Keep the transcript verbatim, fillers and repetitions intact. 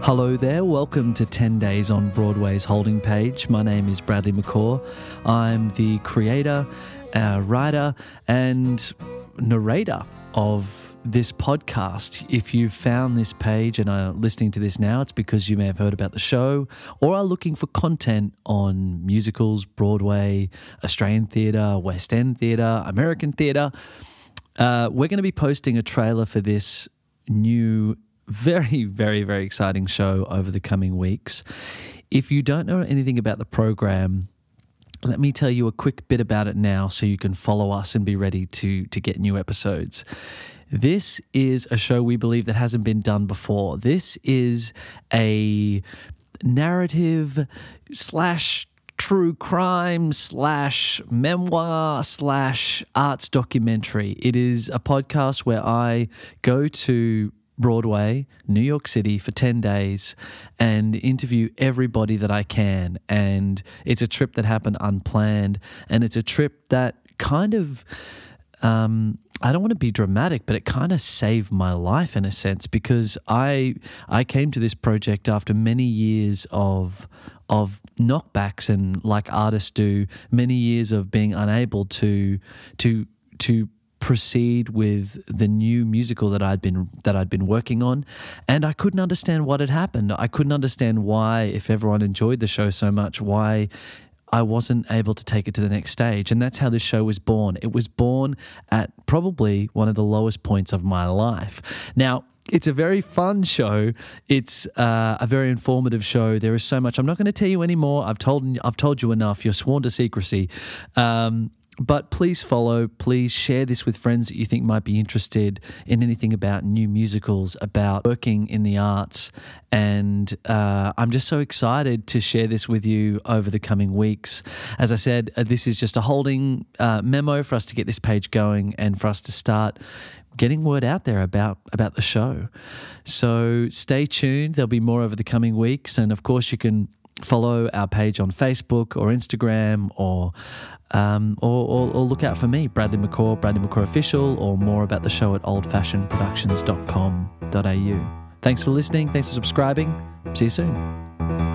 Hello there, welcome to ten days on Broadway's Holding Page. My name is Bradley McCaw. I'm the creator, uh, writer and narrator of this podcast. If you've found this page and are listening to this now, it's because you may have heard about the show or are looking for content on musicals, Broadway, Australian theatre, West End theatre, American theatre. Uh, we're going to be posting a trailer for this new Very, very, very exciting show over the coming weeks. If you don't know anything about the program, let me tell you a quick bit about it now so you can follow us and be ready to, to get new episodes. This is a show we believe that hasn't been done before. This is a narrative slash true crime slash memoir slash arts documentary. It is a podcast where I go to Broadway, New York City for ten days and interview everybody that I can. And it's a trip that happened unplanned, and it's a trip that kind of, um, I don't want to be dramatic, but it kind of saved my life in a sense, because I I came to this project after many years of of knockbacks and, like artists do, many years of being unable to to to proceed with the new musical that I'd been that I'd been working on, and I couldn't understand what had happened. I couldn't understand why, if everyone enjoyed the show so much, why I wasn't able to take it to the next stage. And that's how this show was born. It was born at probably one of the lowest points of my life. Now, it's a very fun show. It's uh, a very informative show. There is so much. I'm not going to tell you anymore. I've told I've told you enough. You're sworn to secrecy. Um But please follow, please share this with friends that you think might be interested in anything about new musicals, about working in the arts. And uh, I'm just so excited to share this with you over the coming weeks. As I said, uh, this is just a holding uh, memo for us to get this page going and for us to start getting word out there about, about the show. So stay tuned. There'll be more over the coming weeks. And, of course, you can follow our page on Facebook or Instagram or um, or, or, or look out for me, Bradley McCaw, Bradley McCaw Official, or more about the show at old fashioned productions dot com dot a u. Thanks for listening. Thanks for subscribing. See you soon.